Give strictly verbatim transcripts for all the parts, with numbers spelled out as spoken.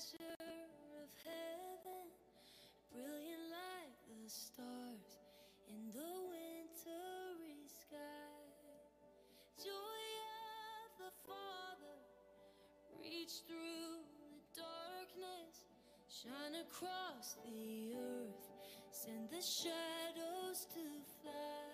treasure of heaven, brilliant like the stars in the wintry sky. Joy of the Father, reach through the darkness, shine across the earth, send the shadows to fly.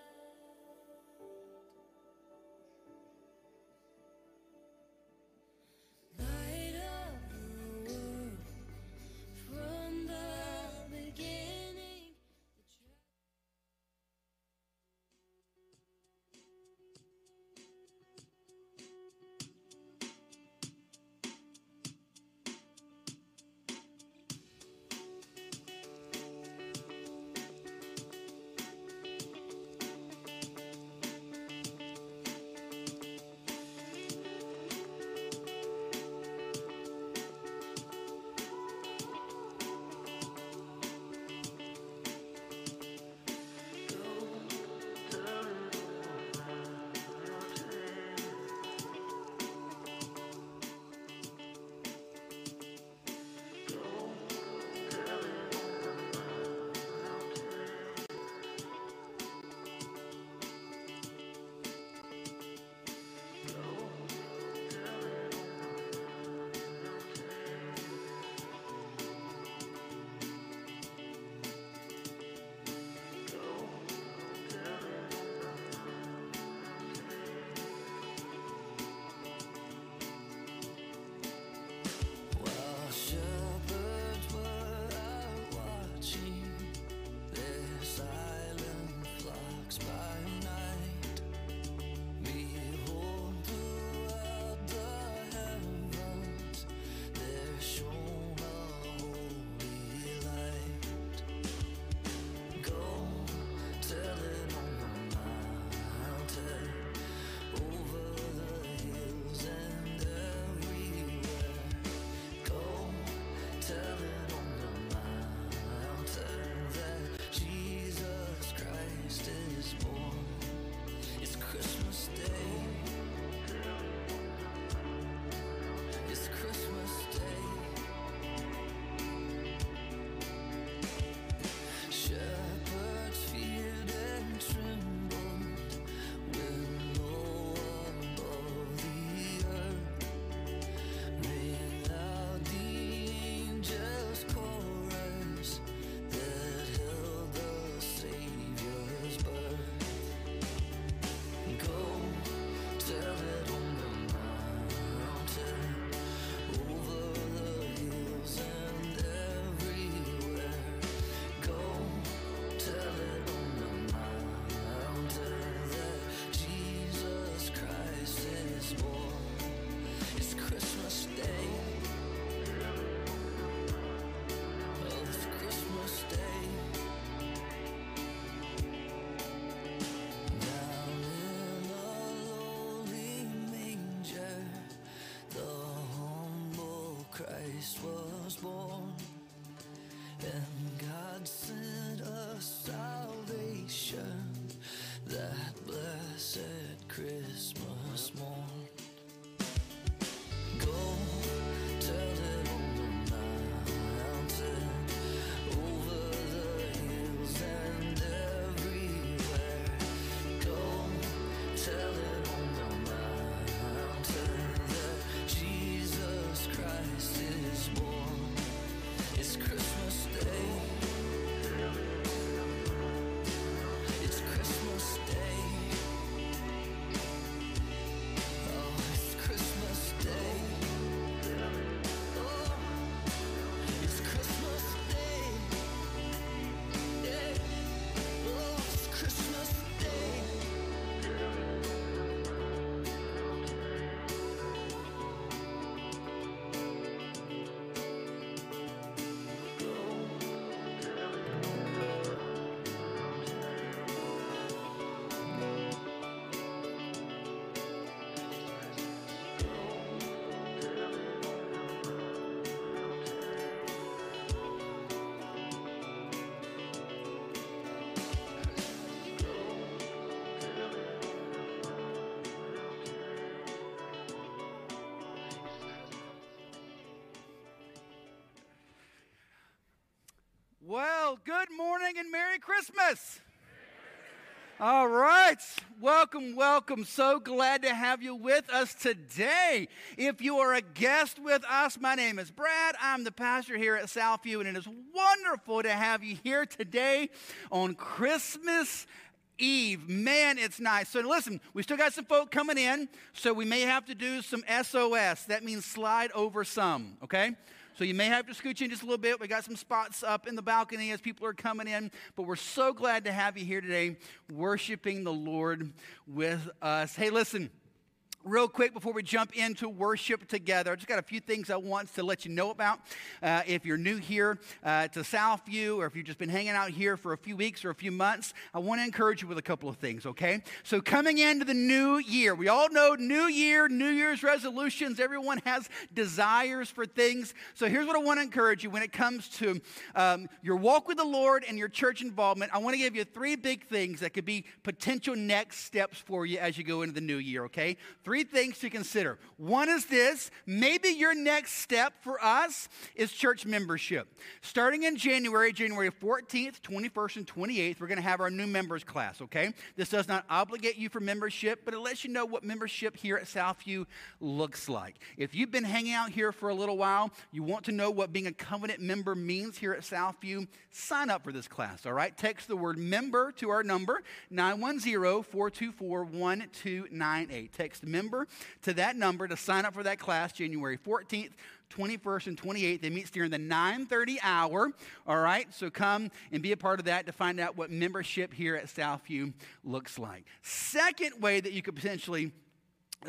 It's Christmas Day. Well, good morning and Merry Christmas. All right. Welcome, welcome. So glad to have you with us today. If you are a guest with us, my name is Brad. I'm the pastor here at Southview, and it is wonderful to have you here today on Christmas Eve. Man, it's nice. So listen, we still got some folk coming in, so we may have to do some S O S. That means slide over some, okay? So you may have to scooch in just a little bit. We got some spots up in the balcony as people are coming in. But we're so glad to have you here today worshiping the Lord with us. Hey, listen, real quick before we jump into worship together, I just got a few things I want to let you know about. Uh, if you're new here uh, to Southview, or if you've just been hanging out here for a few weeks or a few months, I want to encourage you with a couple of things, okay? So coming into the new year, we all know new year, New Year's resolutions. Everyone has desires for things. So here's what I want to encourage you when it comes to um, your walk with the Lord and your church involvement. I want to give you three big things that could be potential next steps for you as you go into the new year, okay? Three things to consider. One is this. Maybe your next step for us is church membership. Starting in January, January fourteenth, twenty-first, and twenty-eighth, we're going to have our new members class, okay? This does not obligate you for membership, but it lets you know what membership here at Southview looks like. If you've been hanging out here for a little while, you want to know what being a covenant member means here at Southview, sign up for this class, all right? Text the word member to our number, nine one zero, four two four, one two nine eight. Text member. Member to that number to sign up for that class, January fourteenth, twenty-first, and twenty-eighth. It meets during the nine thirty hour, all right? So come and be a part of that to find out what membership here at Southview looks like. Second way that you could potentially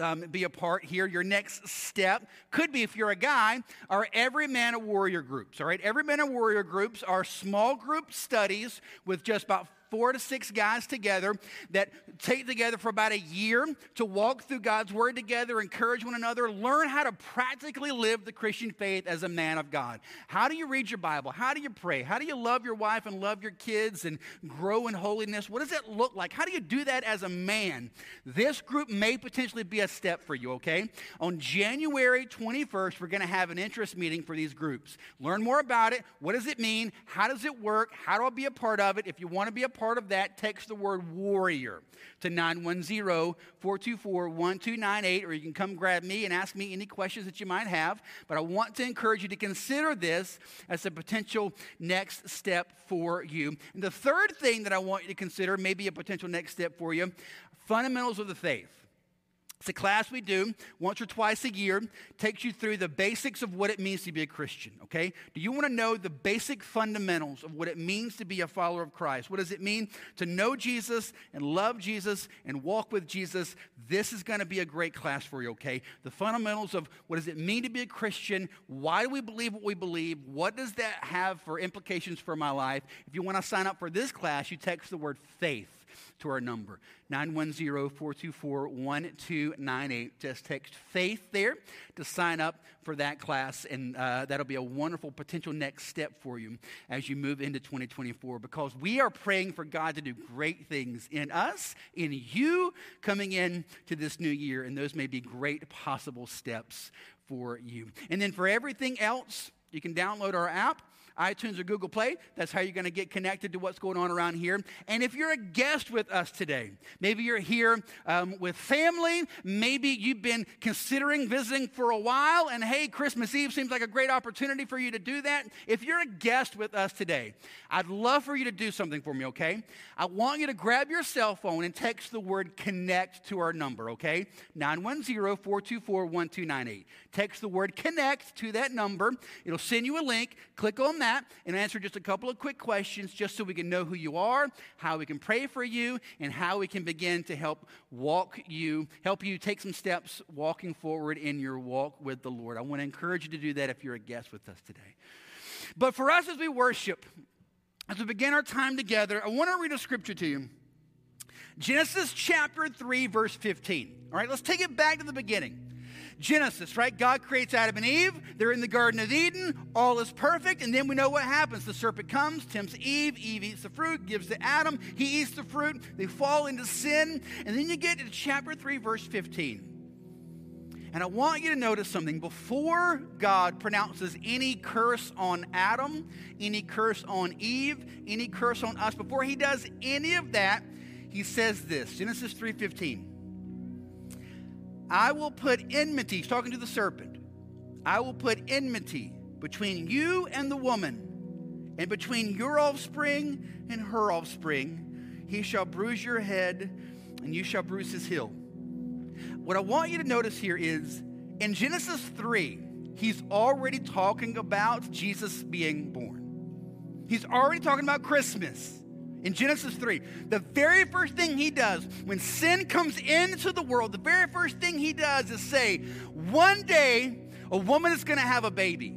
Um, be a part here. Your next step could be, if you're a guy, our Every Man a Warrior groups, all right? Every Man a Warrior groups are small group studies with just about four to six guys together that take together for about a year to walk through God's Word together, encourage one another, learn how to practically live the Christian faith as a man of God. How do you read your Bible? How do you pray? How do you love your wife and love your kids and grow in holiness? What does that look like? How do you do that as a man? This group may potentially be a step for you, okay? On January twenty-first, we're going to have an interest meeting for these groups. Learn more about it. What does it mean? How does it work? How do I be a part of it? If you want to be a part of that, text the word warrior to nine one zero, four two four, one two nine eight, or you can come grab me and ask me any questions that you might have. But I want to encourage you to consider this as a potential next step for you. And the third thing that I want you to consider, maybe a potential next step for you, fundamentals of the faith. It's a class we do once or twice a year. Takes you through the basics of what it means to be a Christian, okay? Do you want to know the basic fundamentals of what it means to be a follower of Christ? What does it mean to know Jesus and love Jesus and walk with Jesus? This is going to be a great class for you, okay? The fundamentals of what does it mean to be a Christian? Why do we believe what we believe? What does that have for implications for my life? If you want to sign up for this class, you text the word faith to our number, nine one zero, four two four, one two nine eight. Just text faith there to sign up for that class, and uh, that'll be a wonderful potential next step for you as you move into twenty twenty-four, because we are praying for God to do great things in us, in you, coming in to this new year, and those may be great possible steps for you. And then for everything else, you can download our app, iTunes or Google Play. That's how you're going to get connected to what's going on around here. And if you're a guest with us today, maybe you're here um, with family, maybe you've been considering visiting for a while, and hey, Christmas Eve seems like a great opportunity for you to do that. If you're a guest with us today, I'd love for you to do something for me, okay? I want you to grab your cell phone and text the word connect to our number, okay? nine one zero, four two four, one two nine eight. Text the word connect to that number. It'll send you a link. Click on that and answer just a couple of quick questions just so we can know who you are, how we can pray for you, and how we can begin to help walk you, help you take some steps walking forward in your walk with the Lord. I want to encourage you to do that if you're a guest with us today. But for us as we worship, as we begin our time together, I want to read a scripture to you. Genesis chapter three, verse fifteen. All right, let's take it back to the beginning. Genesis, right? God creates Adam and Eve. They're in the Garden of Eden. All is perfect. And then we know what happens. The serpent comes, tempts Eve. Eve eats the fruit, gives to Adam. He eats the fruit. They fall into sin. And then you get to chapter three, verse fifteen. And I want you to notice something. Before God pronounces any curse on Adam, any curse on Eve, any curse on us, before he does any of that, he says this, Genesis three fifteen. I will put enmity, he's talking to the serpent. I will put enmity between you and the woman, and between your offspring and her offspring. He shall bruise your head, and you shall bruise his heel. What I want you to notice here is, in Genesis three, he's already talking about Jesus being born. He's already talking about Christmas. In Genesis three, the very first thing he does when sin comes into the world, the very first thing he does is say, one day a woman is going to have a baby,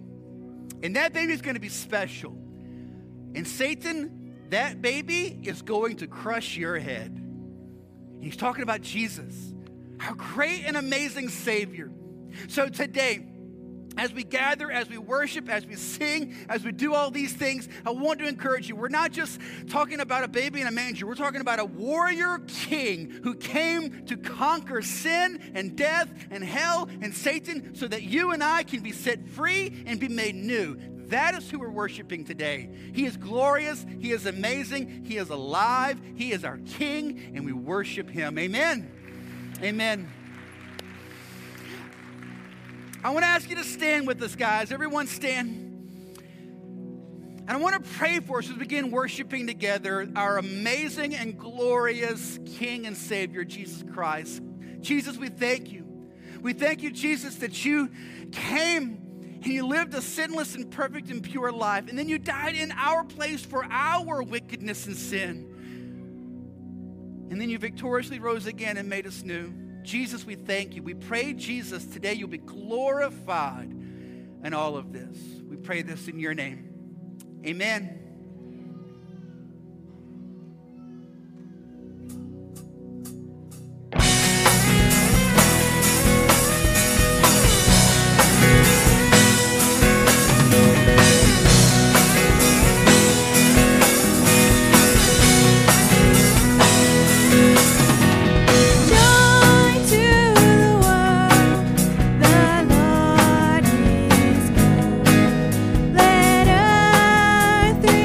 and that baby is going to be special. And Satan, that baby is going to crush your head. And he's talking about Jesus, our great and amazing Savior. So today, as we gather, as we worship, as we sing, as we do all these things, I want to encourage you. We're not just talking about a baby in a manger. We're talking about a warrior king who came to conquer sin and death and hell and Satan so that you and I can be set free and be made new. That is who we're worshiping today. He is glorious. He is amazing. He is alive. He is our king, and we worship him. Amen. Amen. I want to ask you to stand with us, guys. Everyone stand. And I want to pray for us as we begin worshiping together our amazing and glorious King and Savior, Jesus Christ. Jesus, we thank you. We thank you, Jesus, that you came and you lived a sinless and perfect and pure life. And then you died in our place for our wickedness and sin. And then you victoriously rose again and made us new. Jesus, we thank you. We pray, Jesus, today you'll be glorified in all of this. We pray this in your name. Amen. Thank you.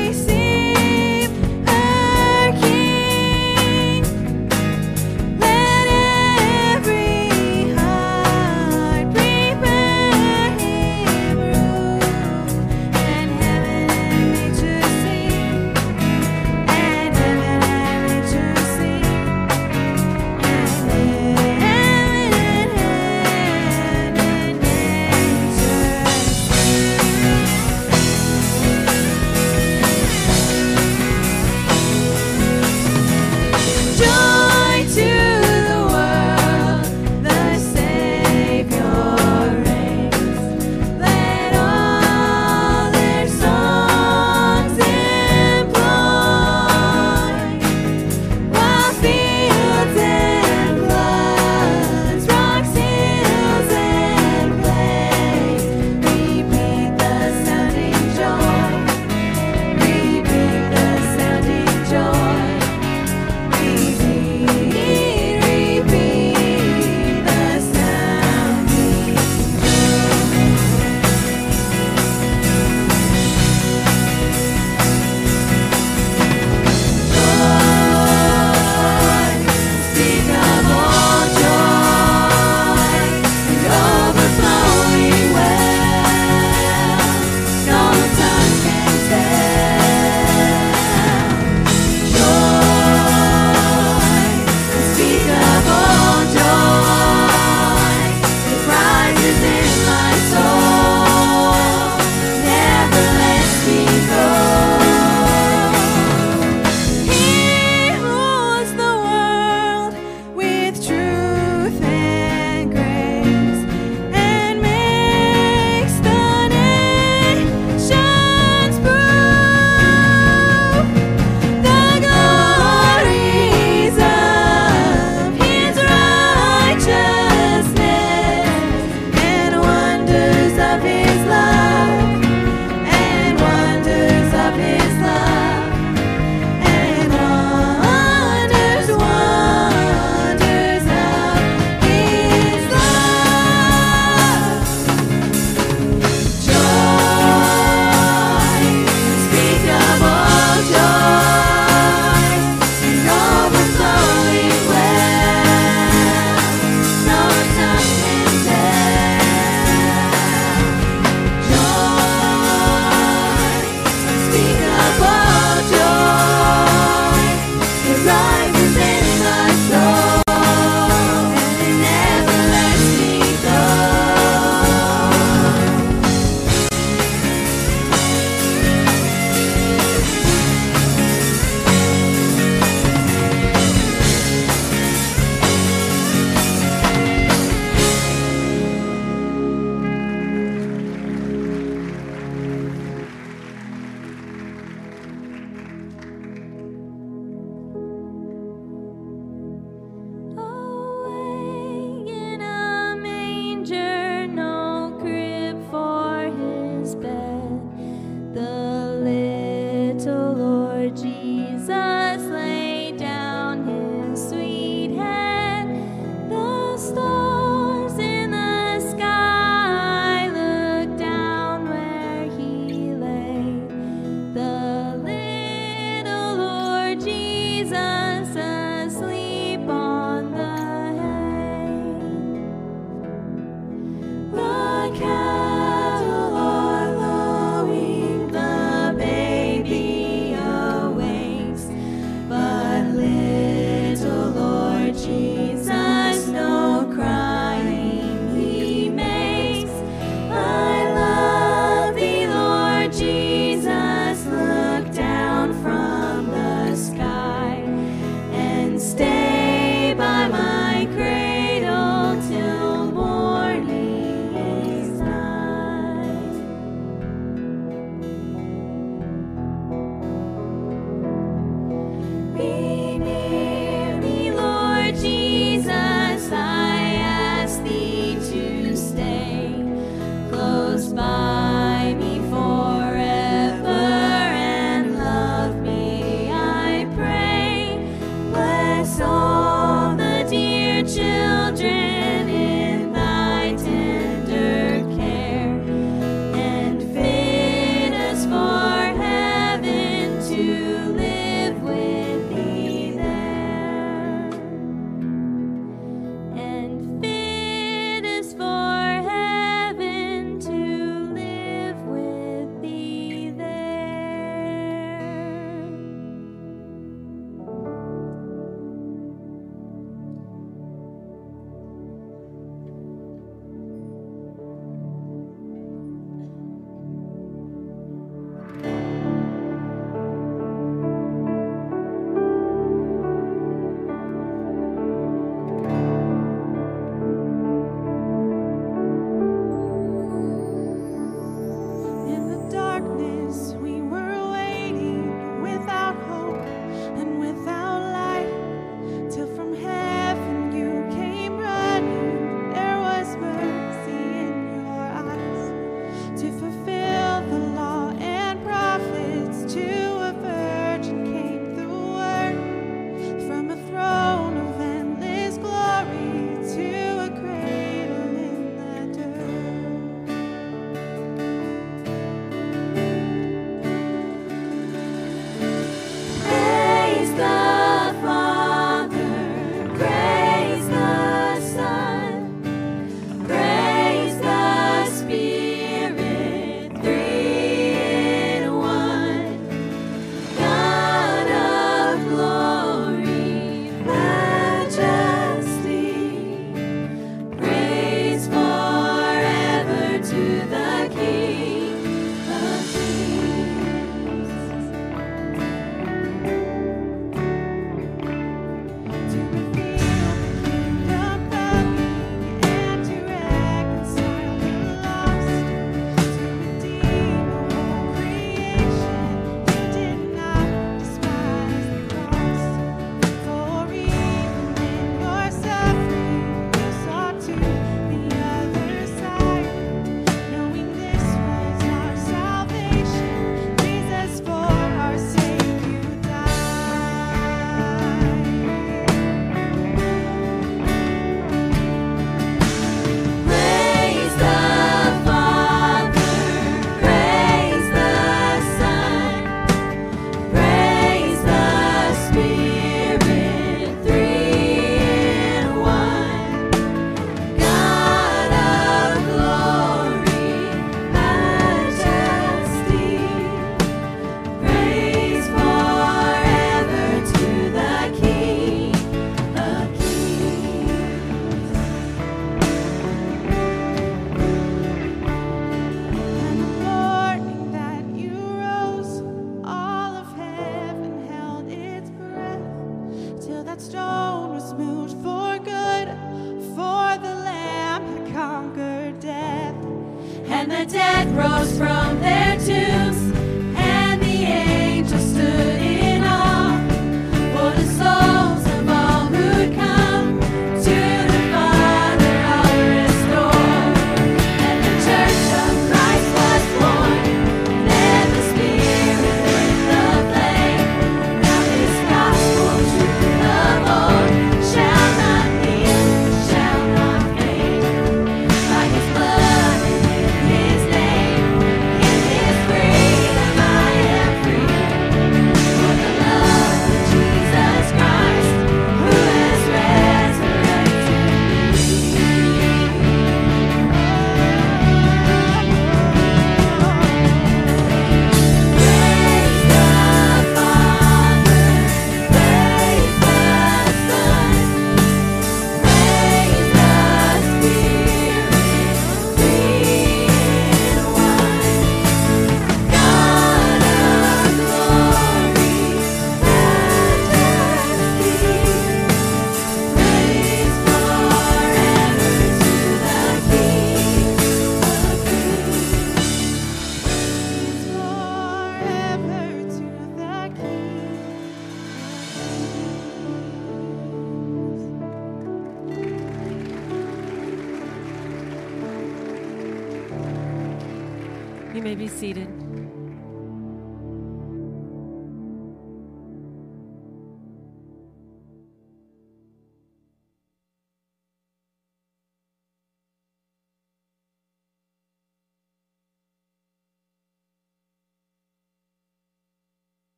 Seated.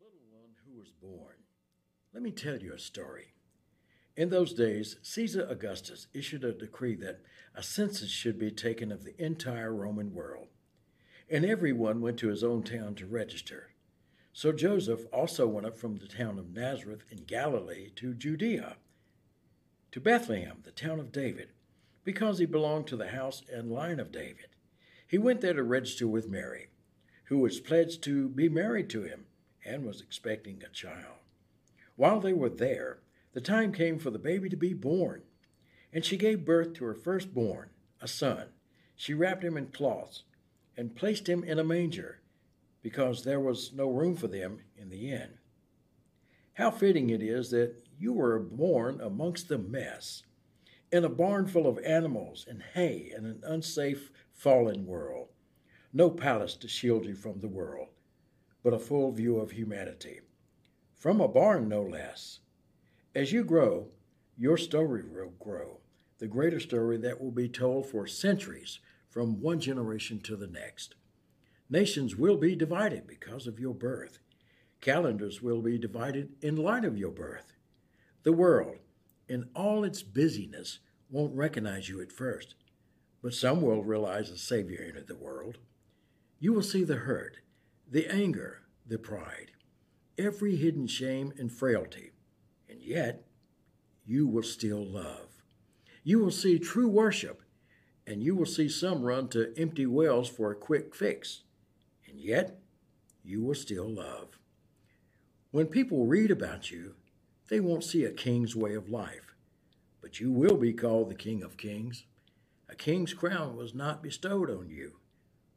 Little one who was born. Let me tell you a story. In those days, Caesar Augustus issued a decree that a census should be taken of the entire Roman world, and everyone went to his own town to register. So Joseph also went up from the town of Nazareth in Galilee to Judea, to Bethlehem, the town of David, because he belonged to the house and line of David. He went there to register with Mary, who was pledged to be married to him and was expecting a child. While they were there, the time came for the baby to be born, and she gave birth to her firstborn, a son. She wrapped him in cloths and placed him in a manger, because there was no room for them in the inn. How fitting it is that you were born amongst the mess, in a barn full of animals and hay in an unsafe, fallen world. No palace to shield you from the world, but a full view of humanity. From a barn, no less. As you grow, your story will grow, the greater story that will be told for centuries from one generation to the next. Nations will be divided because of your birth. Calendars will be divided in light of your birth. The world, in all its busyness, won't recognize you at first, but some will realize a Savior entered the world. You will see the hurt, the anger, the pride, every hidden shame and frailty. And yet, you will still love. You will see true worship, and you will see some run to empty wells for a quick fix. And yet, you will still love. When people read about you, they won't see a king's way of life, but you will be called the King of Kings. A king's crown was not bestowed on you,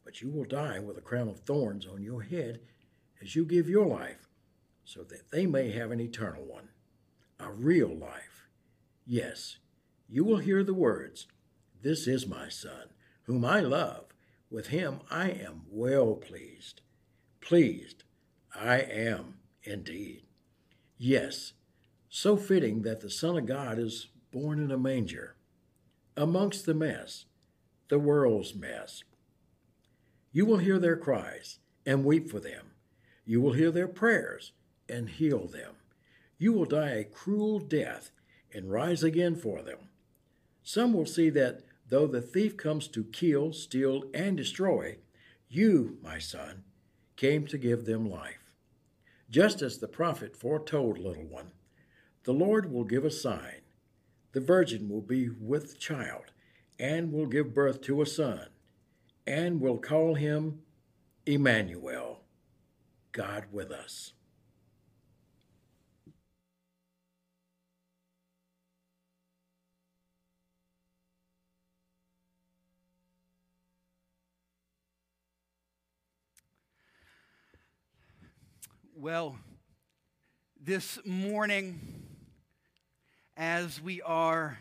but you will die with a crown of thorns on your head as you give your life, so that they may have an eternal one. A real life. Yes, you will hear the words, "This is my son, whom I love. With him I am well pleased." Pleased, I am indeed. Yes, so fitting that the Son of God is born in a manger, amongst the mess, the world's mess. You will hear their cries and weep for them. You will hear their prayers and heal them. You will die a cruel death and rise again for them. Some will see that though the thief comes to kill, steal, and destroy, you, my son, came to give them life. Just as the prophet foretold, little one, the Lord will give a sign. The virgin will be with child and will give birth to a son and will call him Emmanuel, God with us. Well, this morning, as we are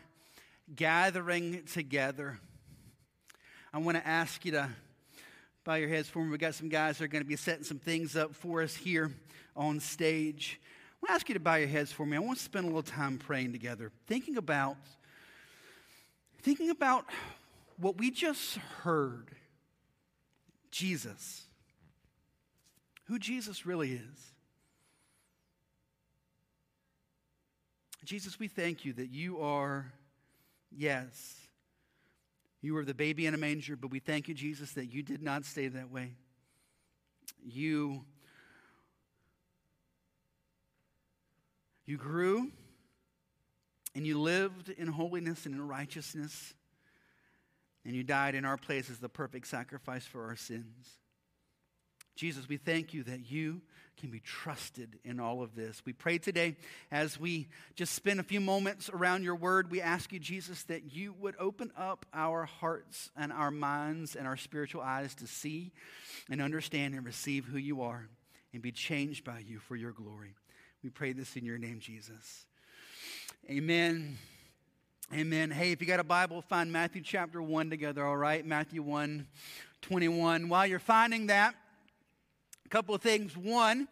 gathering together, I want to ask you to bow your heads for me. We've got some guys that are going to be setting some things up for us here on stage. I want to ask you to bow your heads for me. I want to spend a little time praying together, thinking about, thinking about what we just heard. Jesus. Who Jesus really is. Jesus, we thank you that you are, yes, you were the baby in a manger, but we thank you, Jesus, that you did not stay that way. You, you grew and you lived in holiness and in righteousness, and you died in our place as the perfect sacrifice for our sins. Jesus, we thank you that you can be trusted in all of this. We pray today as we just spend a few moments around your word, we ask you, Jesus, that you would open up our hearts and our minds and our spiritual eyes to see and understand and receive who you are and be changed by you for your glory. We pray this in your name, Jesus. Amen. Amen. Hey, if you got a Bible, find Matthew chapter one together, all right? Matthew one, twenty-one. While you're finding that, a couple of things. One,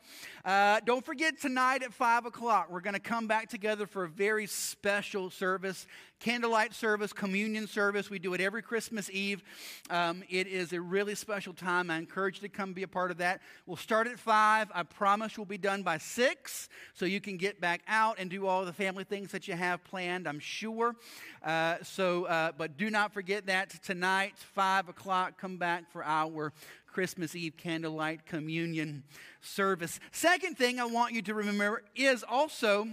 uh, don't forget tonight at five o'clock, we're going to come back together for a very special service, candlelight service, communion service. We do it every Christmas Eve. Um, it is a really special time. I encourage you to come be a part of that. We'll start at five. I promise we'll be done by six, so you can get back out and do all the family things that you have planned, I'm sure. Uh, so, uh, but do not forget that tonight, five o'clock, come back for our Christmas Eve candlelight communion service. Second thing I want you to remember is also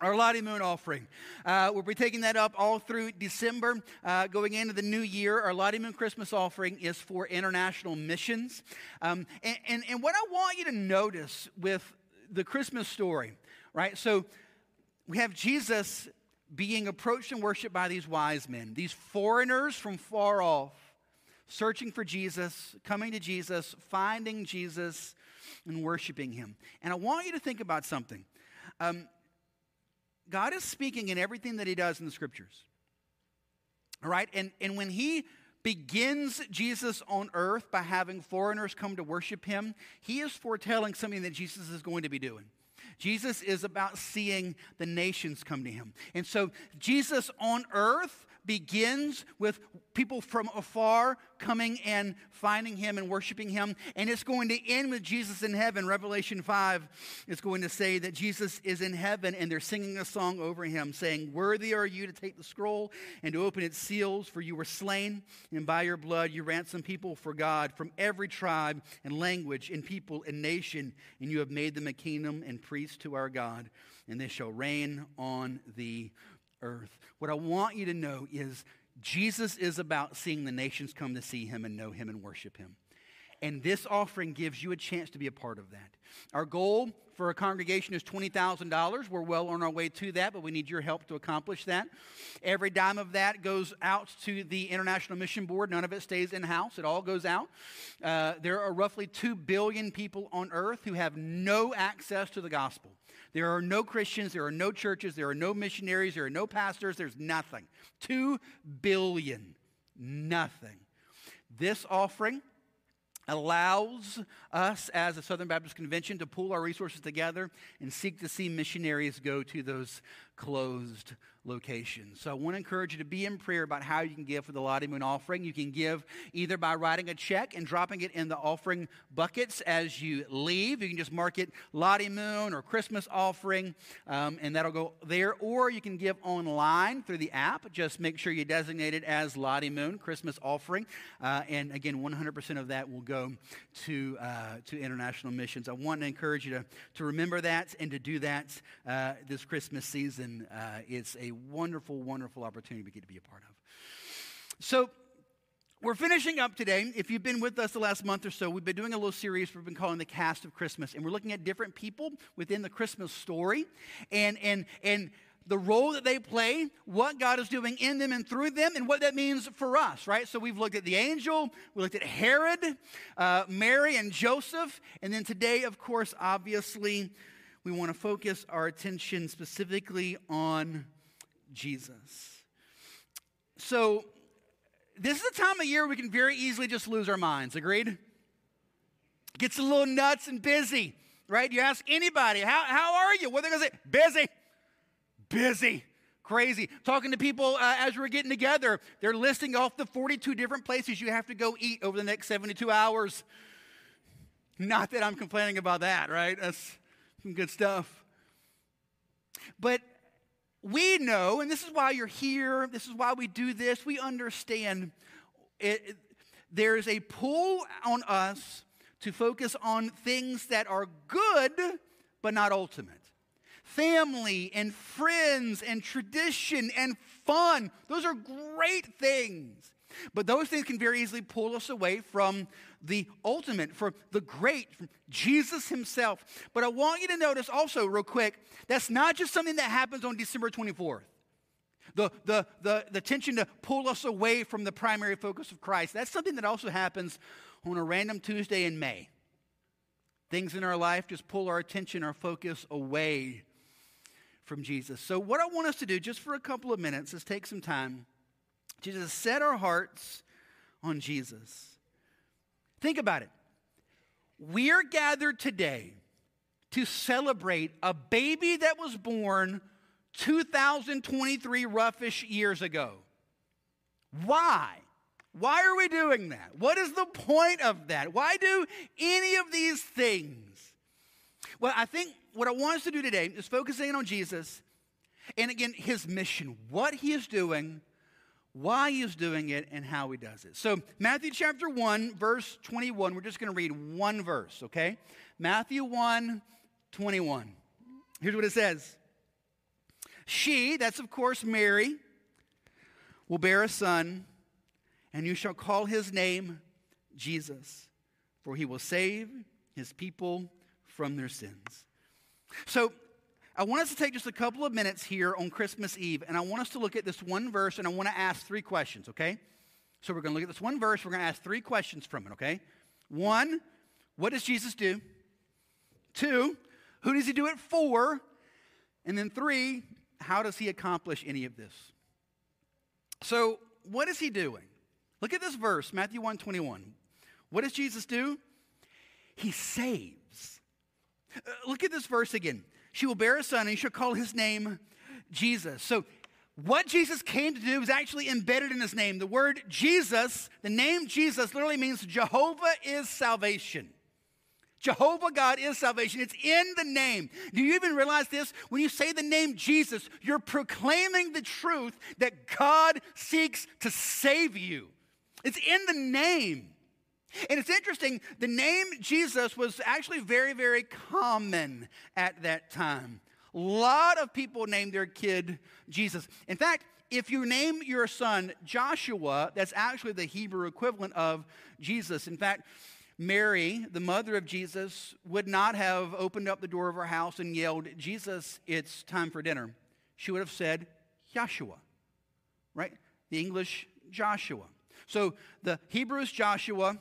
our Lottie Moon offering. Uh, we'll be taking that up all through December. Uh, going into the new year, our Lottie Moon Christmas offering is for international missions. Um, and, and, and what I want you to notice with the Christmas story, right? So we have Jesus being approached and worshiped by these wise men, these foreigners from far off, searching for Jesus, coming to Jesus, finding Jesus, and worshiping him. And I want you to think about something. Um, God is speaking in everything that he does in the scriptures. All right? And, and when he begins Jesus on earth by having foreigners come to worship him, he is foretelling something that Jesus is going to be doing. Jesus is about seeing the nations come to him. And so Jesus on earth begins with people from afar coming and finding him and worshiping him. And it's going to end with Jesus in heaven. Revelation five is going to say that Jesus is in heaven and they're singing a song over him saying, "Worthy are you to take the scroll and to open its seals, for you were slain, and by your blood you ransomed people for God from every tribe and language and people and nation, and you have made them a kingdom and priests to our God, and they shall reign on the earth." What I want you to know is Jesus is about seeing the nations come to see him and know him and worship him. And this offering gives you a chance to be a part of that. Our goal for a congregation is twenty thousand dollars. We're well on our way to that, but we need your help to accomplish that. Every dime of that goes out to the International Mission Board. None of it stays in-house. It all goes out. Uh, there are roughly two billion people on earth who have no access to the gospel. There are no Christians. There are no churches. There are no missionaries. There are no pastors. There's nothing. two billion. Nothing. This offering allows us as a Southern Baptist Convention to pool our resources together and seek to see missionaries go to those closed locations. So I want to encourage you to be in prayer about how you can give for the Lottie Moon offering. You can give either by writing a check and dropping it in the offering buckets as you leave. You can just mark it Lottie Moon or Christmas offering, um, and that'll go there. Or you can give online through the app. Just make sure you designate it as Lottie Moon Christmas offering. Uh, and again, one hundred percent of that will go to uh, to international missions. I want to encourage you to, to remember that and to do that uh, this Christmas season. Uh, it's a wonderful, wonderful opportunity we get to be a part of. So we're finishing up today. If you've been with us the last month or so, we've been doing a little series we've been calling The Cast of Christmas, and we're looking at different people within the Christmas story, and and and the role that they play, what God is doing in them and through them, and what that means for us, right? So we've looked at the angel, we looked at Herod, uh, Mary and Joseph, and then today, of course, obviously, we want to focus our attention specifically on Jesus. So this is a time of year we can very easily just lose our minds, agreed? Gets a little nuts and busy, right? You ask anybody, how, how are you? What are they going to say? Busy. Busy. Crazy. Talking to people uh, as we're getting together, they're listing off the forty-two different places you have to go eat over the next seventy-two hours. Not that I'm complaining about that, right? That's some good stuff. But we know, and this is why you're here, this is why we do this, we understand it, it, there is a pull on us to focus on things that are good but not ultimate. Family and friends and tradition and fun, those are great things. But those things can very easily pull us away from the ultimate, from the great, from Jesus himself. But I want you to notice also real quick, that's not just something that happens on December twenty-fourth. The, the, the, the tension to pull us away from the primary focus of Christ, that's something that also happens on a random Tuesday in May. Things in our life just pull our attention, our focus away from Jesus. So what I want us to do just for a couple of minutes is take some time to just set our hearts on Jesus. Think about it. We're gathered today to celebrate a baby that was born two thousand twenty-three roughish years ago. Why? Why are we doing that? What is the point of that? Why do any of these things? Well, I think what I want us to do today is focus in on Jesus and, again, his mission, what he is doing, why he is doing it, and how he does it. So Matthew chapter one, verse twenty-one, we're just going to read one verse, okay? Matthew one, twenty-one. Here's what it says. She, that's, of course, Mary, will bear a son, and you shall call his name Jesus, for he will save his people from their sins. So I want us to take just a couple of minutes here on Christmas Eve, and I want us to look at this one verse, and I want to ask three questions, okay? So we're going to look at this one verse. We're going to ask three questions from it, okay? One, what does Jesus do? Two, who does he do it for? And then three, how does he accomplish any of this? So what is he doing? Look at this verse, Matthew one, twenty-one. What does Jesus do? He saves. Uh, look at this verse again. She will bear a son, and you shall call his name Jesus. So what Jesus came to do is actually embedded in his name. The word Jesus, the name Jesus, literally means Jehovah is salvation. Jehovah God is salvation. It's in the name. Do you even realize this? When you say the name Jesus, you're proclaiming the truth that God seeks to save you. It's in the name. And it's interesting, the name Jesus was actually very, very common at that time. A lot of people named their kid Jesus. In fact, if you name your son Joshua, that's actually the Hebrew equivalent of Jesus. In fact, Mary, the mother of Jesus, would not have opened up the door of her house and yelled, Jesus, it's time for dinner. She would have said, Yahshua, right? The English Joshua. So the Hebrew is Joshua,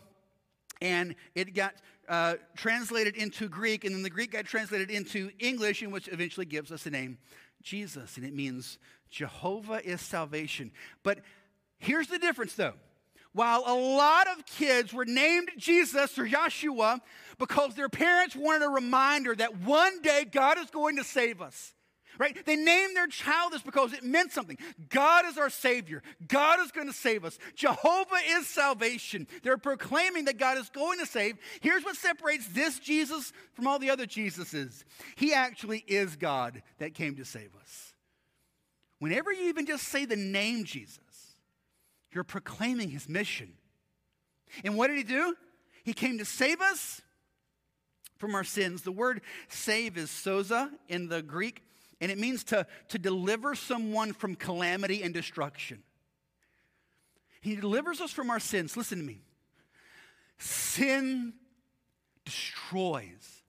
and it got uh, translated into Greek, and then the Greek got translated into English, in which eventually gives us the name Jesus, and it means Jehovah is salvation. But here's the difference, though. While a lot of kids were named Jesus or Yahshua because their parents wanted a reminder that one day God is going to save us. Right? They named their child this because it meant something. God is our Savior. God is going to save us. Jehovah is salvation. They're proclaiming that God is going to save. Here's what separates this Jesus from all the other Jesuses. He actually is God that came to save us. Whenever you even just say the name Jesus, you're proclaiming his mission. And what did he do? He came to save us from our sins. The word save is soza in the Greek, and it means to, to deliver someone from calamity and destruction. He delivers us from our sins. Listen to me. Sin destroys.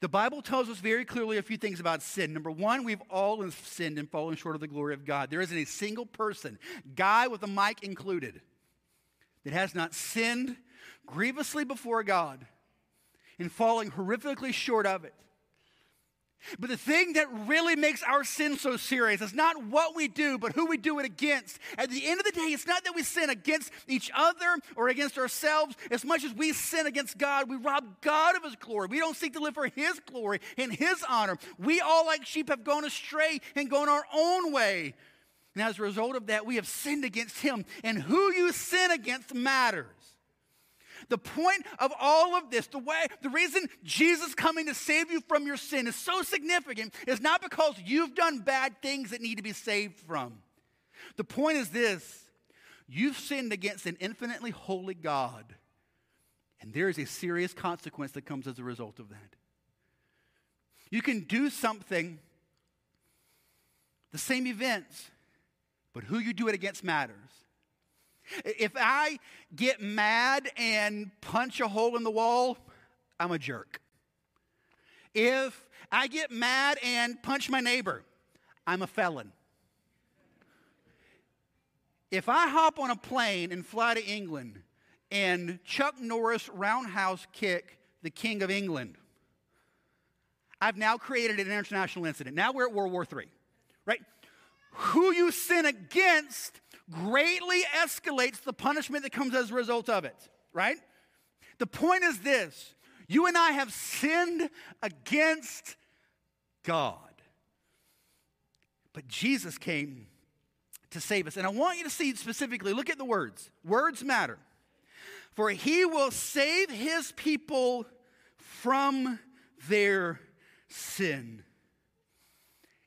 The Bible tells us very clearly a few things about sin. Number one, we've all sinned and fallen short of the glory of God. There isn't a single person, guy with a mic included, that has not sinned grievously before God and falling horrifically short of it. But the thing that really makes our sin so serious is not what we do, but who we do it against. At the end of the day, it's not that we sin against each other or against ourselves. As much as we sin against God, we rob God of his glory. We don't seek to live for his glory and his honor. We all, like sheep, have gone astray and gone our own way. And as a result of that, we have sinned against him. And who you sin against matters. The point of all of this, the way, the reason Jesus coming to save you from your sin is so significant is not because you've done bad things that need to be saved from. The point is this: you've sinned against an infinitely holy God, and there is a serious consequence that comes as a result of that. You can do something, the same events, but who you do it against matters. If I get mad and punch a hole in the wall, I'm a jerk. If I get mad and punch my neighbor, I'm a felon. If I hop on a plane and fly to England and Chuck Norris roundhouse kick the King of England, I've now created an international incident. Now we're at World War Three, right? Who you sin against greatly escalates the punishment that comes as a result of it, right? The point is this: you and I have sinned against God. But Jesus came to save us. And I want you to see specifically, look at the words. Words matter. For he will save his people from their sin.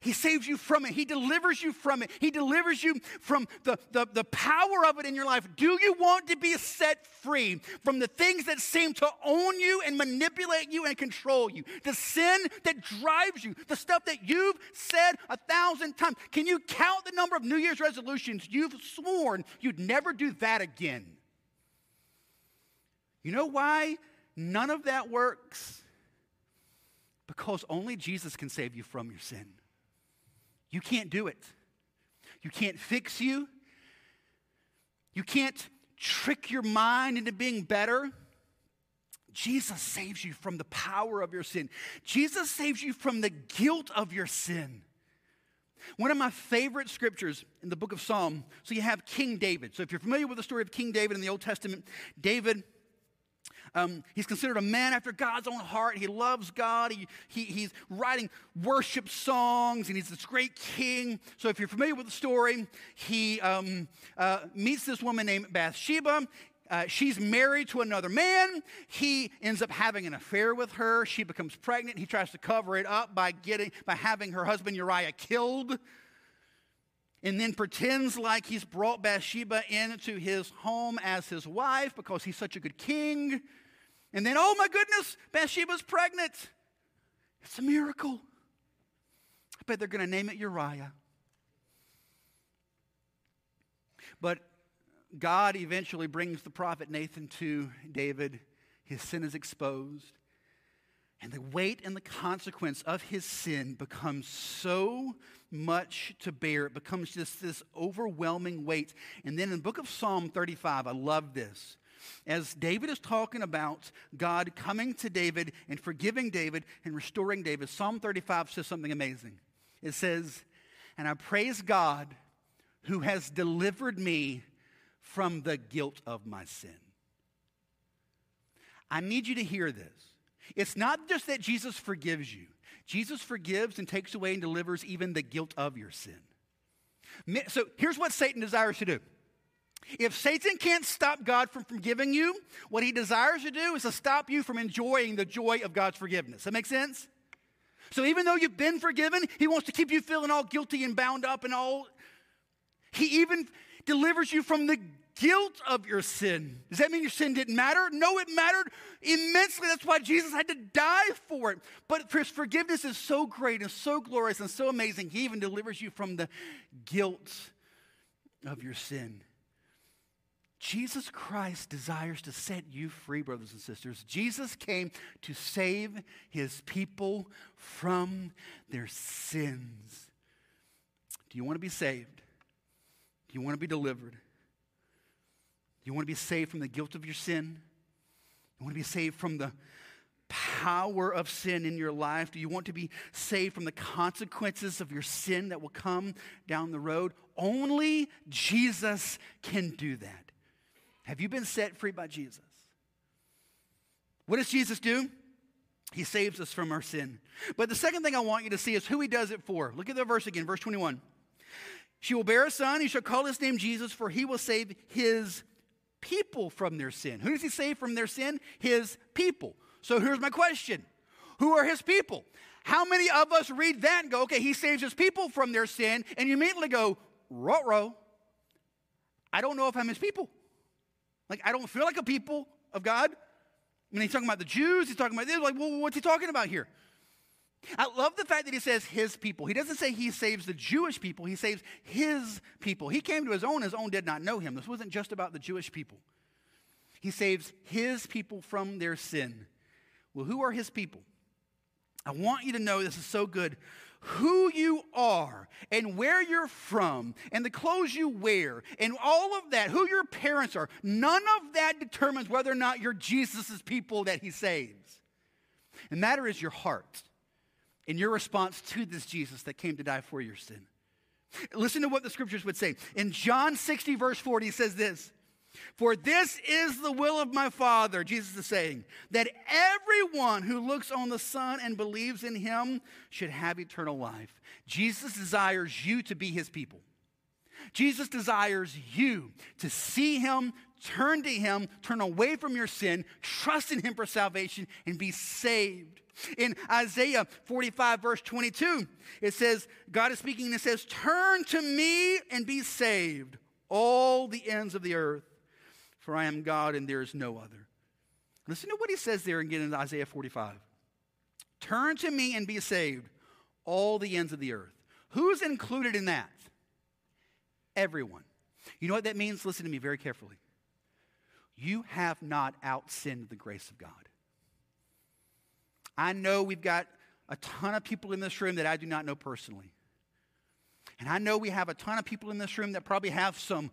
He saves you from it. He delivers you from it. He delivers you from the, the, the power of it in your life. Do you want to be set free from the things that seem to own you and manipulate you and control you? The sin that drives you, the stuff that you've said a thousand times. Can you count the number of New Year's resolutions you've sworn you'd never do that again? You know why none of that works? Because only Jesus can save you from your sin. You can't do it. You can't fix you. You can't trick your mind into being better. Jesus saves you from the power of your sin. Jesus saves you from the guilt of your sin. One of my favorite scriptures in the book of Psalm, so you have King David. So if you're familiar with the story of King David in the Old Testament, David, Um, he's considered a man after God's own heart. He loves God. He, he, he's writing worship songs, and he's this great king. So if you're familiar with the story, he um, uh, meets this woman named Bathsheba. Uh, she's married to another man. He ends up having an affair with her. She becomes pregnant. He tries to cover it up by getting by having her husband Uriah killed, and then pretends like he's brought Bathsheba into his home as his wife because he's such a good king. And then, oh my goodness, Bathsheba's pregnant. It's a miracle. I bet they're going to name it Uriah. But God eventually brings the prophet Nathan to David. His sin is exposed. And the weight and the consequence of his sin becomes so much to bear. It becomes just this overwhelming weight. And then in the book of Psalm thirty-five, I love this. As David is talking about God coming to David and forgiving David and restoring David, Psalm thirty-five says something amazing. It says, "And I praise God who has delivered me from the guilt of my sin." I need you to hear this. It's not just that Jesus forgives you. Jesus forgives and takes away and delivers even the guilt of your sin. So here's what Satan desires to do. If Satan can't stop God from forgiving you, what he desires to do is to stop you from enjoying the joy of God's forgiveness. That make sense? So even though you've been forgiven, he wants to keep you feeling all guilty and bound up and all. He even delivers you from the guilt of your sin. Does that mean your sin didn't matter? No, it mattered immensely. That's why Jesus had to die for it. But his forgiveness is so great and so glorious and so amazing, he even delivers you from the guilt of your sin. Jesus Christ desires to set you free, brothers and sisters. Jesus came to save his people from their sins. Do you want to be saved? Do you want to be delivered? Do you want to be saved from the guilt of your sin? Do you want to be saved from the power of sin in your life? Do you want to be saved from the consequences of your sin that will come down the road? Only Jesus can do that. Have you been set free by Jesus? What does Jesus do? He saves us from our sin. But the second thing I want you to see is who he does it for. Look at the verse again, verse twenty-one. She will bear a son, he shall call his name Jesus, for he will save his people from their sin. Who does he save from their sin? His people. So here's my question. Who are his people? How many of us read that and go, okay, he saves his people from their sin, and you immediately go, ruh-roh, I don't know if I'm his people. Like, I don't feel like a people of God. I mean, he's talking about the Jews. He's talking about this. Like, well, what's he talking about here? I love the fact that he says his people. He doesn't say he saves the Jewish people. He saves his people. He came to his own. His own did not know him. This wasn't just about the Jewish people. He saves his people from their sin. Well, who are his people? I want you to know, this is so good, who you are and where you're from and the clothes you wear and all of that, who your parents are, none of that determines whether or not you're Jesus' people that he saves. The matter is your heart and your response to this Jesus that came to die for your sin. Listen to what the scriptures would say. In John sixty, verse forty, it says this, "For this is the will of my Father," Jesus is saying, "that everyone who looks on the Son and believes in him should have eternal life." Jesus desires you to be his people. Jesus desires you to see him, turn to him, turn away from your sin, trust in him for salvation, and be saved. In Isaiah forty-five, verse twenty-two, it says, God is speaking and it says, "Turn to me and be saved, all the ends of the earth. For I am God and there is no other." Listen to what he says there again in Isaiah forty-five. "Turn to me and be saved, all the ends of the earth." Who's included in that? Everyone. You know what that means? Listen to me very carefully. You have not out-sinned the grace of God. I know we've got a ton of people in this room that I do not know personally. And I know we have a ton of people in this room that probably have some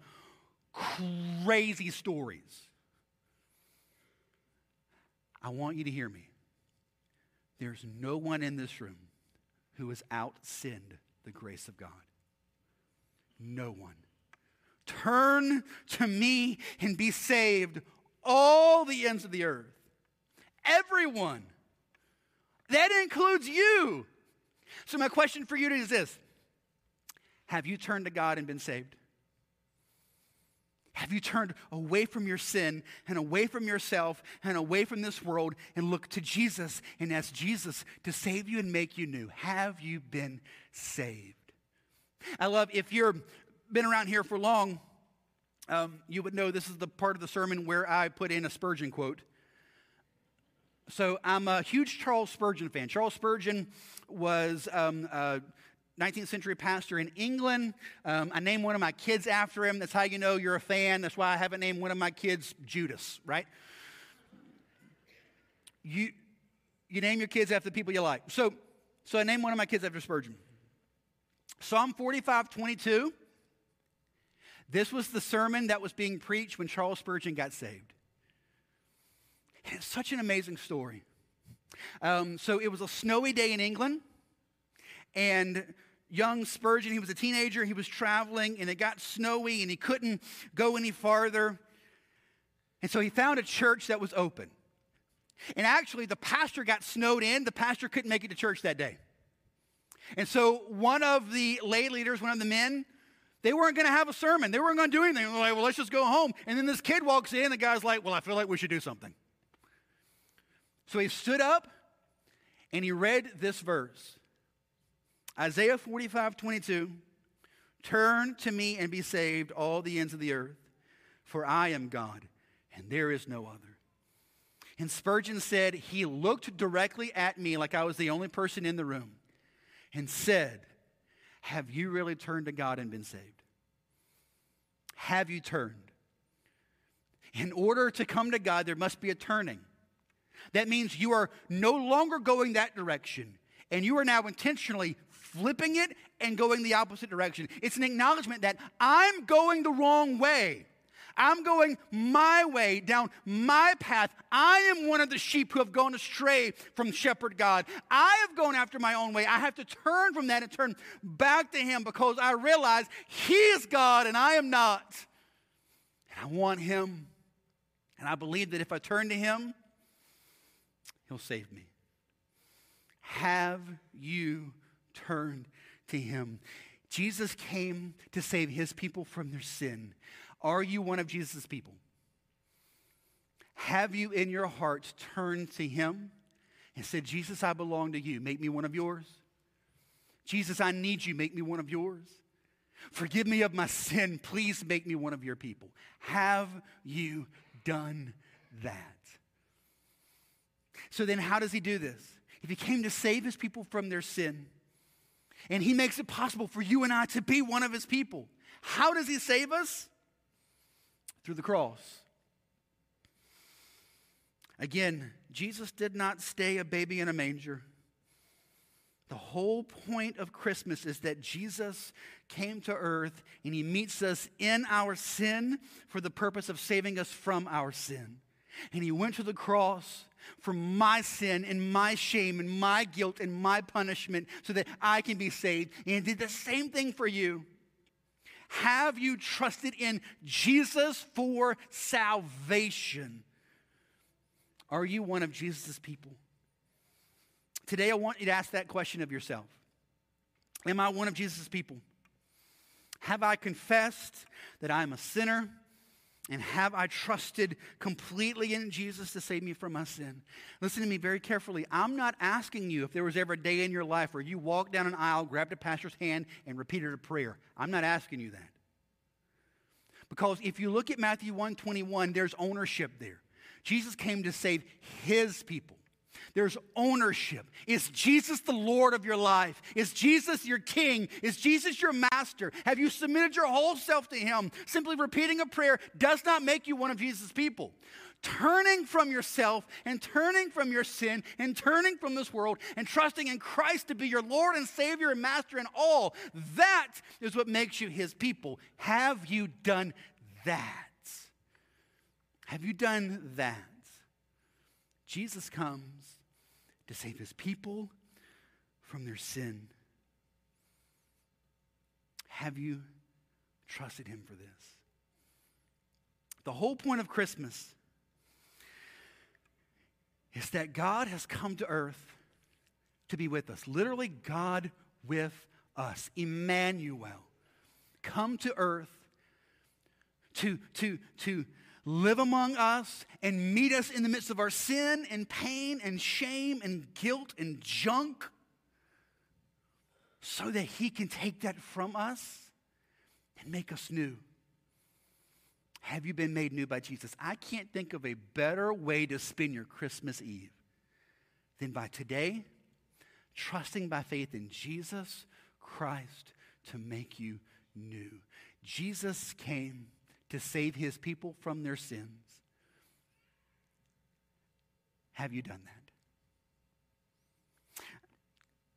crazy stories. I want you to hear me. There's no one in this room who has out-sinned the grace of God. No one. "Turn to me and be saved, all the ends of the earth." Everyone. That includes you. So my question for you is this. Have you turned to God and been saved? Have you turned away from your sin and away from yourself and away from this world and looked to Jesus and asked Jesus to save you and make you new? Have you been saved? I love, if you've been around here for long, um, you would know this is the part of the sermon where I put in a Spurgeon quote. So I'm a huge Charles Spurgeon fan. Charles Spurgeon was um, a nineteenth century pastor in England. Um, I named one of my kids after him. That's how you know you're a fan. That's why I haven't named one of my kids Judas, right? You you name your kids after the people you like. So, so I named one of my kids after Spurgeon. Psalm forty-five, twenty-two. This was the sermon that was being preached when Charles Spurgeon got saved. And it's such an amazing story. Um, so it was a snowy day in England. And young Spurgeon, he was a teenager, he was traveling, and it got snowy, and he couldn't go any farther. And so he found a church that was open. And actually, the pastor got snowed in. The pastor couldn't make it to church that day. And so one of the lay leaders, one of the men, they weren't going to have a sermon. They weren't going to do anything. They were like, "Well, let's just go home." And then this kid walks in, and the guy's like, "Well, I feel like we should do something." So he stood up, and he read this verse. Isaiah forty-five, twenty-two, "Turn to me and be saved, all the ends of the earth, for I am God, and there is no other." And Spurgeon said, "He looked directly at me like I was the only person in the room and said, 'Have you really turned to God and been saved? Have you turned?'" In order to come to God, there must be a turning. That means you are no longer going that direction, and you are now intentionally flipping it and going the opposite direction. It's an acknowledgement that I'm going the wrong way. I'm going my way, down my path. I am one of the sheep who have gone astray from Shepherd God. I have gone after my own way. I have to turn from that and turn back to Him because I realize He is God and I am not. And I want Him. And I believe that if I turn to Him, He'll save me. Have you turned to Him? Jesus came to save His people from their sin. Are you one of Jesus' people? Have you in your heart turned to Him and said, Jesus, I belong to You. Make me one of Yours. Jesus, I need You. Make me one of Yours. Forgive me of my sin. Please make me one of Your people. Have you done that? So then how does He do this? If He came to save His people from their sin, and He makes it possible for you and I to be one of His people, how does He save us? Through the cross. Again, Jesus did not stay a baby in a manger. The whole point of Christmas is that Jesus came to earth and He meets us in our sin for the purpose of saving us from our sin. And He went to the cross for my sin and my shame and my guilt and my punishment so that I can be saved. And He did the same thing for you. Have you trusted in Jesus for salvation? Are you one of Jesus' people? Today I want you to ask that question of yourself. Am I one of Jesus' people? Have I confessed that I am a sinner? And have I trusted completely in Jesus to save me from my sin? Listen to me very carefully. I'm not asking you if there was ever a day in your life where you walked down an aisle, grabbed a pastor's hand, and repeated a prayer. I'm not asking you that. Because if you look at Matthew one twenty-one, there's ownership there. Jesus came to save His people. There's ownership. Is Jesus the Lord of your life? Is Jesus your King? Is Jesus your Master? Have you submitted your whole self to Him? Simply repeating a prayer does not make you one of Jesus' people. Turning from yourself and turning from your sin and turning from this world and trusting in Christ to be your Lord and Savior and Master and all, that is what makes you His people. Have you done that? Have you done that? Jesus comes to save His people from their sin. Have you trusted Him for this? The whole point of Christmas is that God has come to earth to be with us. Literally, God with us. Emmanuel. Come to earth to, to, to, live among us and meet us in the midst of our sin and pain and shame and guilt and junk so that He can take that from us and make us new. Have you been made new by Jesus? I can't think of a better way to spend your Christmas Eve than by today trusting by faith in Jesus Christ to make you new. Jesus came to save His people from their sins. Have you done that?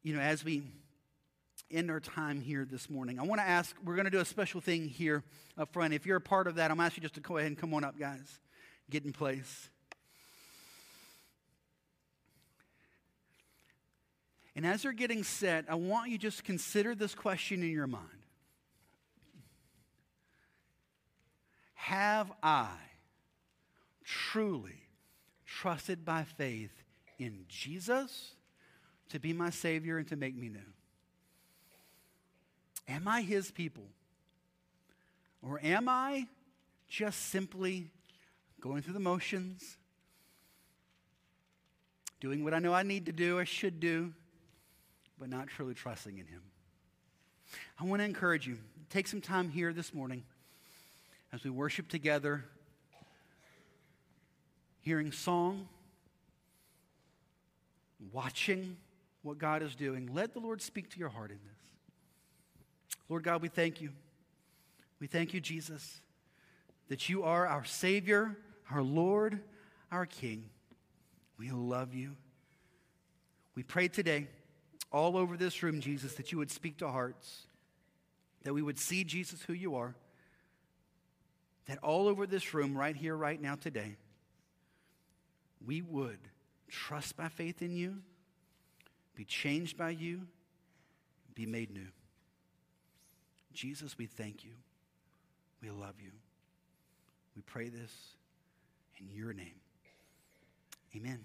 You know, as we end our time here this morning, I want to ask, we're going to do a special thing here up front. If you're a part of that, I'm asking you just to go ahead and come on up, guys. Get in place. And as they're getting set, I want you just to consider this question in your mind. Have I truly trusted by faith in Jesus to be my Savior and to make me new? Am I His people? Or am I just simply going through the motions, doing what I know I need to do, I should do, but not truly trusting in Him? I want to encourage you, take some time here this morning as we worship together, hearing song, watching what God is doing. Let the Lord speak to your heart in this. Lord God, we thank You. We thank You, Jesus, that you are our Savior, our Lord, our King. We love you. We pray today, all over this room, Jesus, that you would speak to hearts, that we would see, Jesus, who you are, that all over this room, right here, right now, today, we would trust by faith in you, be changed by you, be made new. Jesus, we thank you. We love you. We pray this in your name. Amen.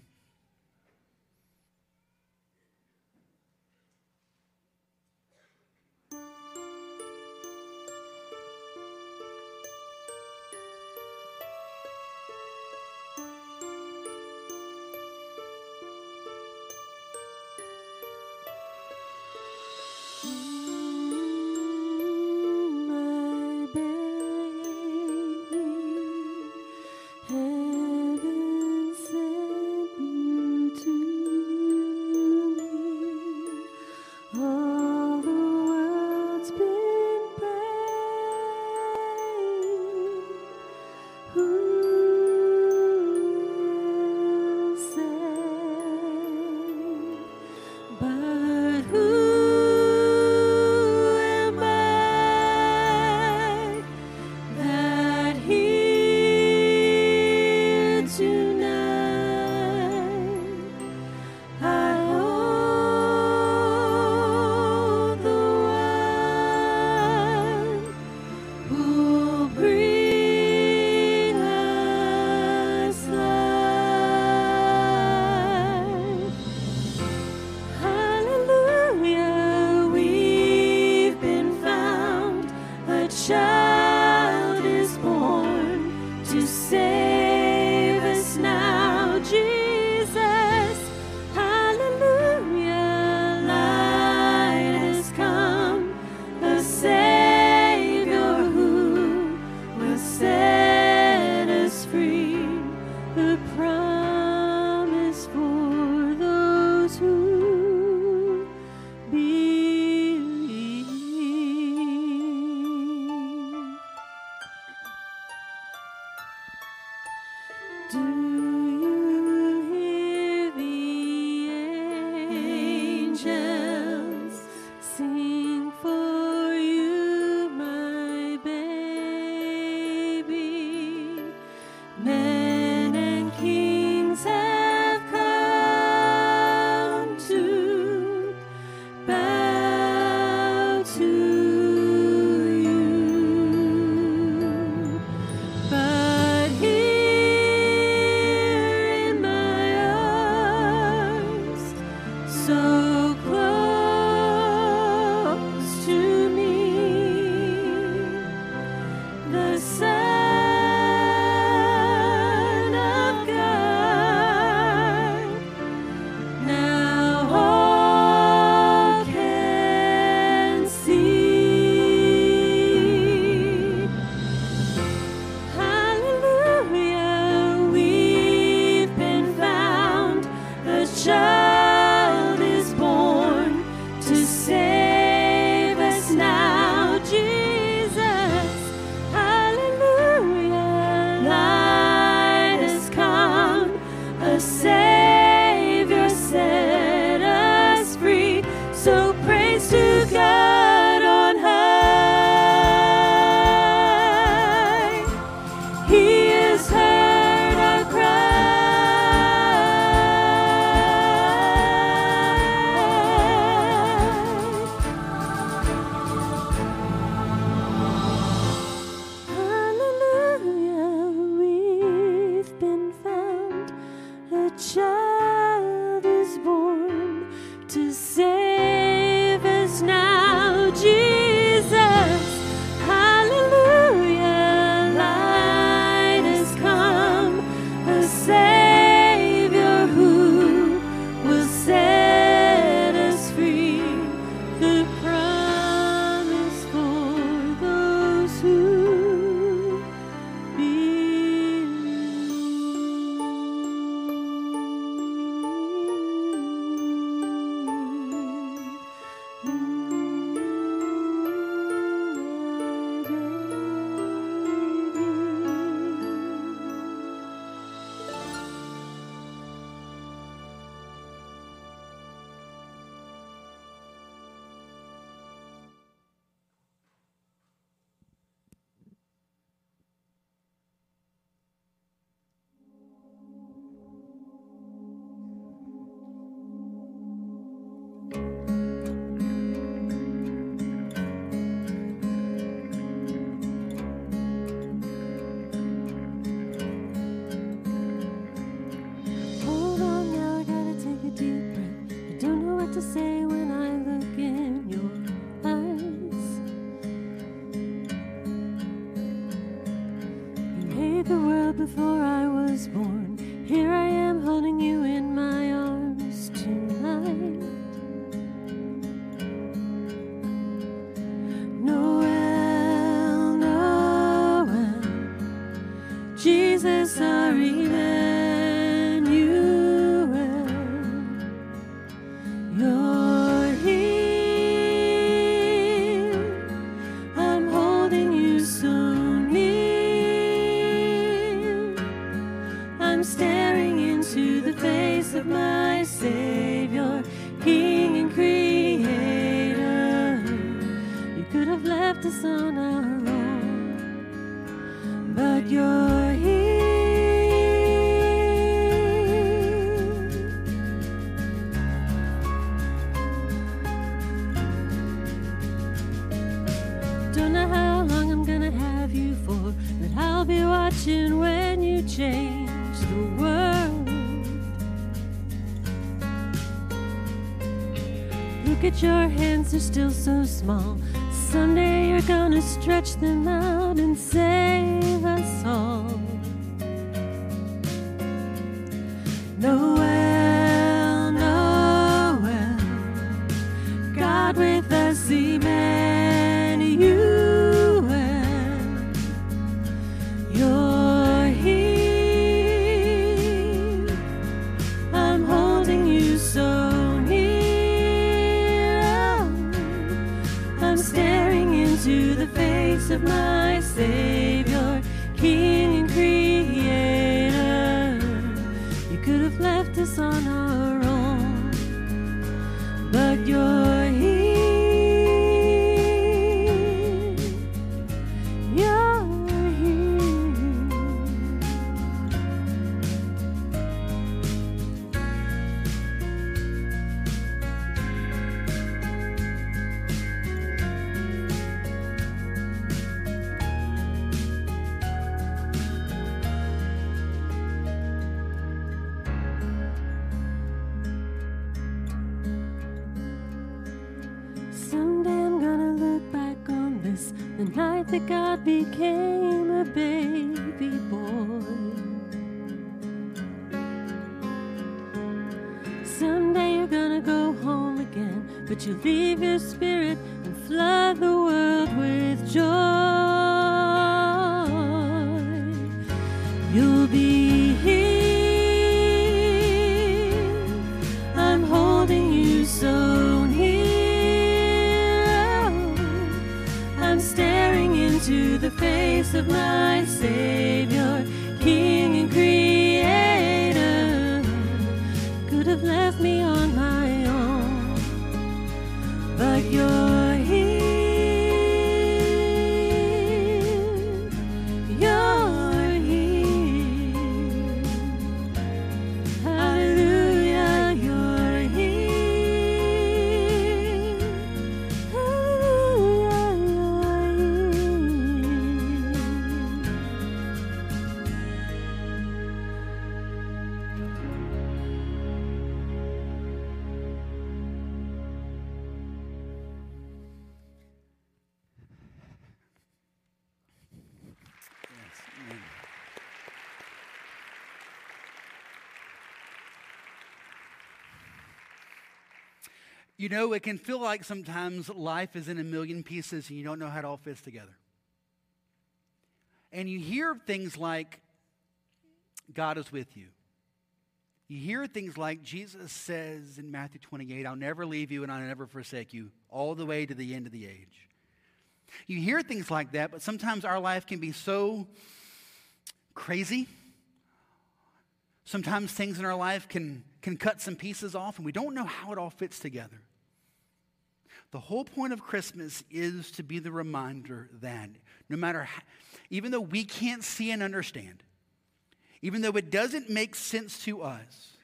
Save us now, Jesus. Hallelujah. made the world before I was born. Here I am holding you in my arms tonight. Noel, Noel, Jesus, our Emmanuel, your my Savior, King and Creator. You could have left us on our own, but you're here. Don't know how long I'm gonna have you for, but I'll be watching when you change the world. Look at your hands, they're still so small. Someday you're gonna stretch them out and save us all. Noel, Noel, God with us, Emmanuel. Of my Savior, King and Creator. You could have left us on our own, but you're here. You're here. That God became a baby boy. Someday you're gonna go home again, but you leave your spirit and flood the world with joy. You'll be here. I'm holding you so near. I'm standing to the face of my Savior, King and Creator. Could have left me on my own, but you're here. You're here. Hallelujah, you're here. You know, it can feel like sometimes life is in a million pieces and you don't know how it all fits together. And you hear things like, God is with you. You hear things like Jesus says in Matthew twenty-eight, I'll never leave you and I'll never forsake you, all the way to the end of the age. You hear things like that, but sometimes our life can be so crazy. Sometimes things in our life can, can cut some pieces off and we don't know how it all fits together. The whole point of Christmas is to be the reminder that no matter how, even though we can't see and understand, even though it doesn't make sense to us,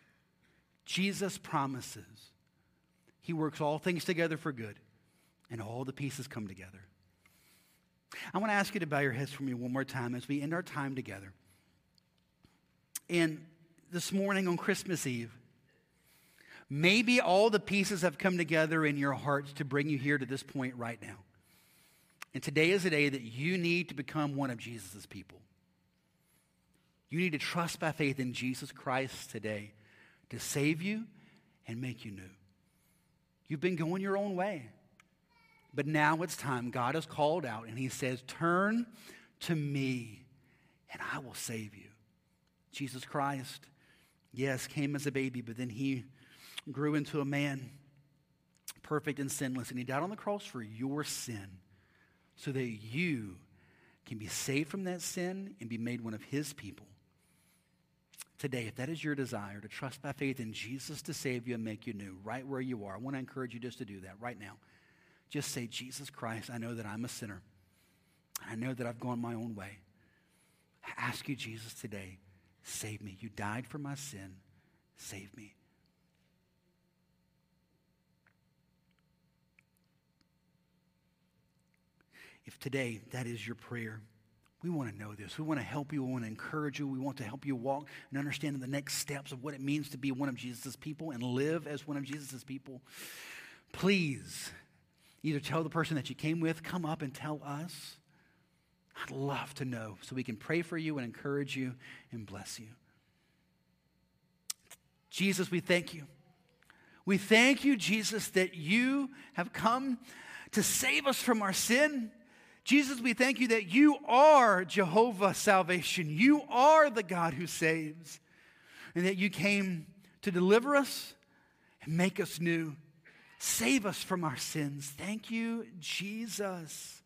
Jesus promises he works all things together for good and all the pieces come together. I want to ask you to bow your heads for me one more time as we end our time together. And this morning on Christmas Eve, maybe all the pieces have come together in your hearts to bring you here to this point right now. And today is a day that you need to become one of Jesus' people. You need to trust by faith in Jesus Christ today to save you and make you new. You've been going your own way. But now it's time. God has called out, and he says, turn to me, and I will save you. Jesus Christ, yes, came as a baby, but then he grew into a man, perfect and sinless, and he died on the cross for your sin so that you can be saved from that sin and be made one of his people. Today, if that is your desire, to trust by faith in Jesus to save you and make you new, right where you are, I want to encourage you just to do that right now. Just say, Jesus Christ, I know that I'm a sinner. I know that I've gone my own way. I ask you, Jesus, today, save me. You died for my sin. Save me. If today that is your prayer, we want to know this. We want to help you. We want to encourage you. We want to help you walk and understand the next steps of what it means to be one of Jesus' people and live as one of Jesus' people. Please, either tell the person that you came with, come up and tell us. I'd love to know so we can pray for you and encourage you and bless you. Jesus, we thank you. We thank you, Jesus, that you have come to save us from our sin. Jesus, we thank you that you are Jehovah's salvation. You are the God who saves, and that you came to deliver us and make us new. Save us from our sins. Thank you, Jesus.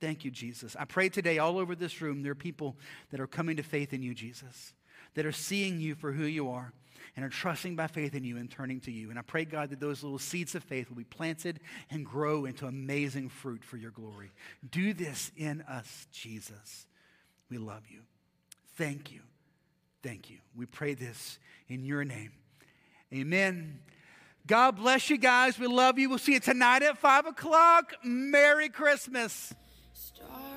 Thank you, Jesus. I pray today all over this room there are people that are coming to faith in you, Jesus, that are seeing you for who you are and are trusting by faith in you and turning to you. And I pray, God, that those little seeds of faith will be planted and grow into amazing fruit for your glory. Do this in us, Jesus. We love you. Thank you. Thank you. We pray this in your name. Amen. God bless you guys. We love you. We'll see you tonight at five o'clock. Merry Christmas. Stop.